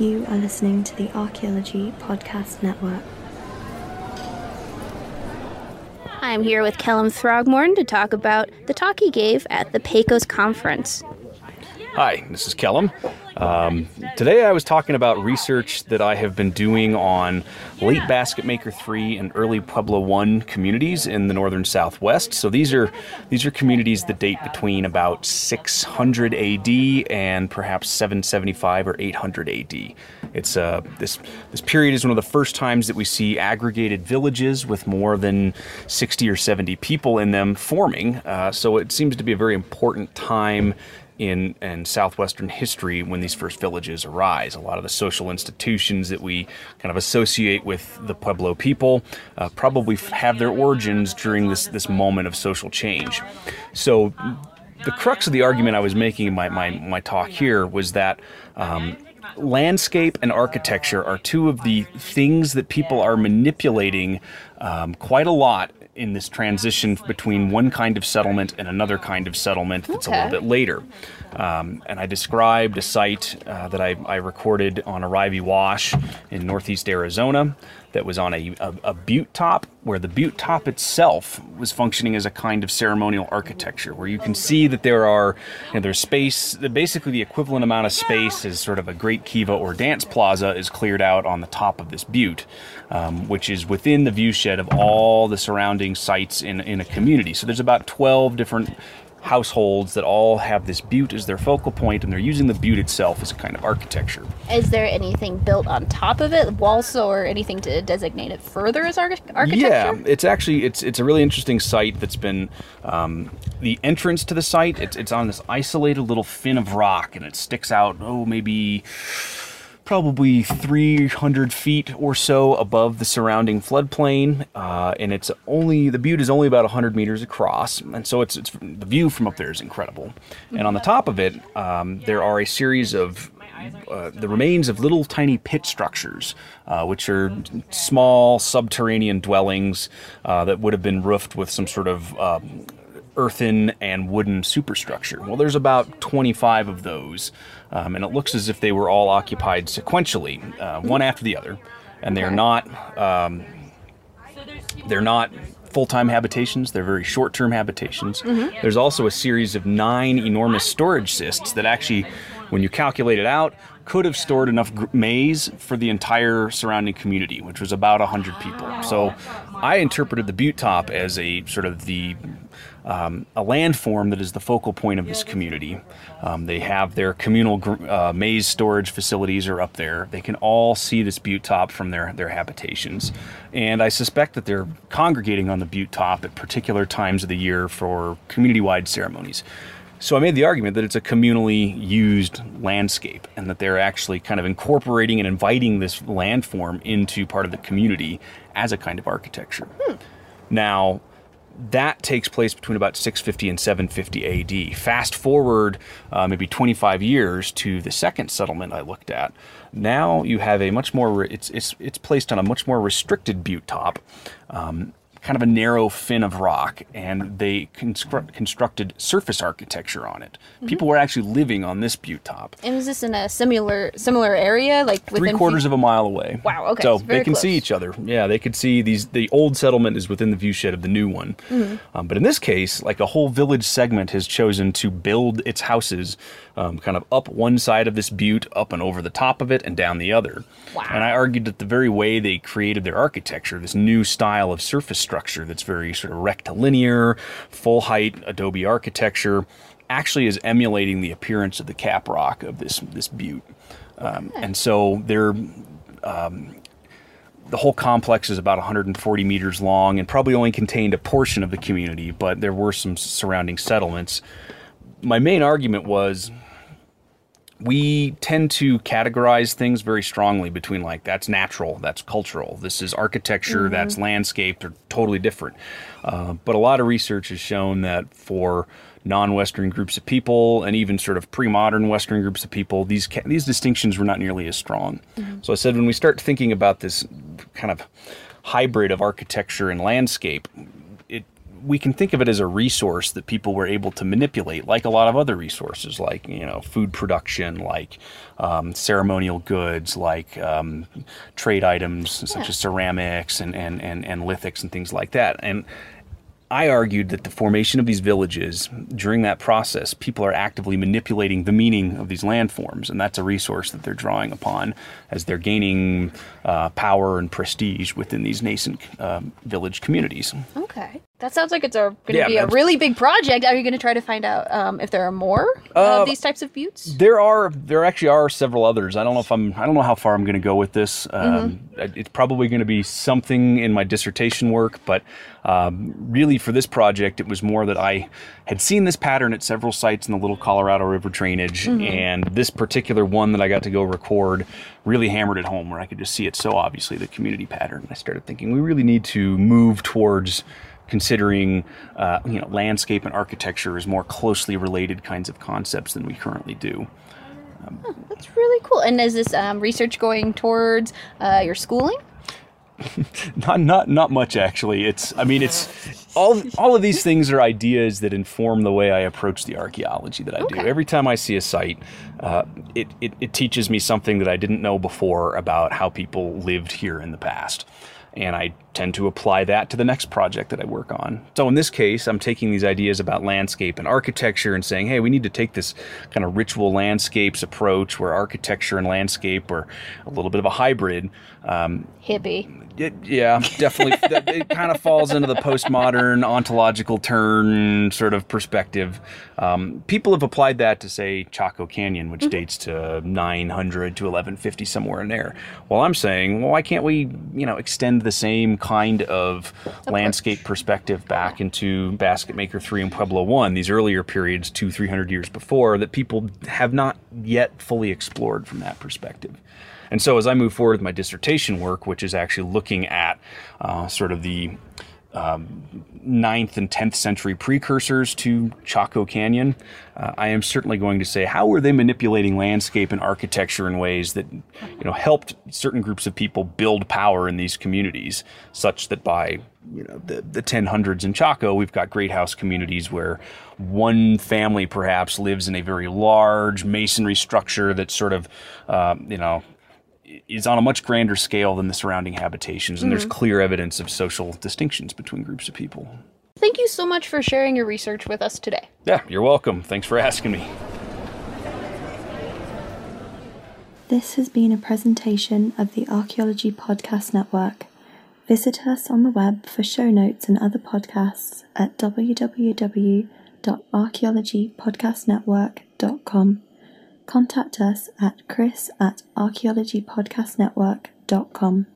You are listening to the Archaeology Podcast Network. I'm here with Kellum Throgmorton to talk about the talk he gave at the Pecos Conference. Hi, this is Kellum. Today I was talking about research that I have been doing on late Basketmaker III and early Pueblo I communities in the northern southwest. So these are communities that date between about 600 AD and perhaps 775 or 800 AD. It's this period is one of the first times that we see aggregated villages with more than 60 or 70 people in them forming. So it seems to be a very important time in southwestern history when these first villages arise. A lot of the social institutions that we kind of associate with the Pueblo people probably have their origins during this moment of social change. So the crux of the argument I was making in my talk here was that landscape and architecture are two of the things that people are manipulating quite a lot in this transition between one kind of settlement and another kind of settlement that's a little bit later. And I described a site that I recorded on a Rivey Wash in northeast Arizona that was on a butte top, where the butte top itself was functioning as a kind of ceremonial architecture, where you can see that there are, there's space, basically the equivalent amount of space as sort of a great kiva or dance plaza is cleared out on the top of this butte, which is within the viewshed of all the surrounding sites in a community. So there's about 12 different households that all have this butte as their focal point, and they're using the butte itself as a kind of architecture. Is there anything built on top of it, walls or anything to designate it further as architecture? Yeah, it's actually it's a really interesting site that's been the entrance to the site. It's on this isolated little fin of rock, and it sticks out probably 300 feet or so above the surrounding floodplain, and the butte is only about 100 meters across, and so it's the view from up there is incredible. And on the top of it, there are a series of the remains of little tiny pit structures, which are small subterranean dwellings that would have been roofed with some sort of earthen and wooden superstructure. Well, there's about 25 of those, and it looks as if they were all occupied sequentially, one after the other, and they're not full-time habitations. They're very short-term habitations. Mm-hmm. There's also a series of 9 enormous storage cysts that actually, when you calculate it out, could have stored enough maize for the entire surrounding community, which was about 100 people. So I interpreted the butte top as a sort of a landform that is the focal point of this community. They have their communal maize storage facilities are up there. They can all see this butte top from their habitations. And I suspect that they're congregating on the butte top at particular times of the year for community-wide ceremonies. So I made the argument that it's a communally used landscape, and that they're actually kind of incorporating and inviting this landform into part of the community as a kind of architecture. Now, that takes place between about 650 and 750 AD. Fast forward maybe 25 years to the second settlement I looked at. Now you have a much more, it's placed on a much more restricted butte top, kind of a narrow fin of rock, and they constructed surface architecture on it. Mm-hmm. People were actually living on this butte top. And was this in a similar area? Like within 3/4 of a mile away. Wow, okay. So they can see each other. Yeah, they could see the old settlement is within the viewshed of the new one. Mm-hmm. But in this case, like a whole village segment has chosen to build its houses kind of up one side of this butte, up and over the top of it, and down the other. Wow. And I argued that the very way they created their architecture, this new style of surface structure that's very sort of rectilinear, full height adobe architecture, actually is emulating the appearance of the cap rock of this butte. And so they're the whole complex is about 140 meters long and probably only contained a portion of the community, but there were some surrounding settlements. My main argument was, we tend to categorize things very strongly between, like, that's natural, that's cultural, this is architecture, mm-hmm. that's landscape, they're totally different. But a lot of research has shown that for non-Western groups of people, and even sort of pre-modern Western groups of people, these distinctions were not nearly as strong. Mm-hmm. So I said, when we start thinking about this kind of hybrid of architecture and landscape, we can think of it as a resource that people were able to manipulate, like a lot of other resources, like, you know, food production, like ceremonial goods, like trade items such as ceramics and lithics and things like that. And I argued that the formation of these villages, during that process, people are actively manipulating the meaning of these landforms, and that's a resource that they're drawing upon as they're gaining power and prestige within these nascent village communities. Okay. That sounds like it's going to be a really big project. Are you going to try to find out if there are more of these types of buttes? There actually are several others. I don't know how far I'm going to go with this. It's probably going to be something in my dissertation work, but really for this project, it was more that I had seen this pattern at several sites in the Little Colorado River drainage, and this particular one that I got to go record really hammered it home, where I could just see it so obviously, the community pattern. I started thinking we really need to move towards considering landscape and architecture as more closely related kinds of concepts than we currently do. That's really cool. And is this research going towards your schooling? Not much, actually. It's all of these things are ideas that inform the way I approach the archaeology that I do. Every time I see a site, it teaches me something that I didn't know before about how people lived here in the past. And I tend to apply that to the next project that I work on. So in this case, I'm taking these ideas about landscape and architecture and saying, hey, we need to take this kind of ritual landscapes approach where architecture and landscape are a little bit of a hybrid. Hippie. Definitely. It kind of falls into the postmodern ontological turn sort of perspective. People have applied that to, say, Chaco Canyon, which dates to 900 to 1150, somewhere in there. Well, I'm saying, well, why can't we, extend the same kind of landscape perspective back into Basketmaker III and Pueblo I, these earlier periods, 200-300 years before, that people have not yet fully explored from that perspective. And so as I move forward with my dissertation work, which is actually looking at sort of the 9th and 10th century precursors to Chaco Canyon, I am certainly going to say, how were they manipulating landscape and architecture in ways that helped certain groups of people build power in these communities, such that by the 1000s in Chaco, we've got great house communities where one family perhaps lives in a very large masonry structure that sort of, is on a much grander scale than the surrounding habitations. And there's clear evidence of social distinctions between groups of people. Thank you so much for sharing your research with us today. Yeah, you're welcome. Thanks for asking me. This has been a presentation of the Archaeology Podcast Network. Visit us on the web for show notes and other podcasts at www.archaeologypodcastnetwork.com. Contact us at chris@archaeologypodcastnetwork.com.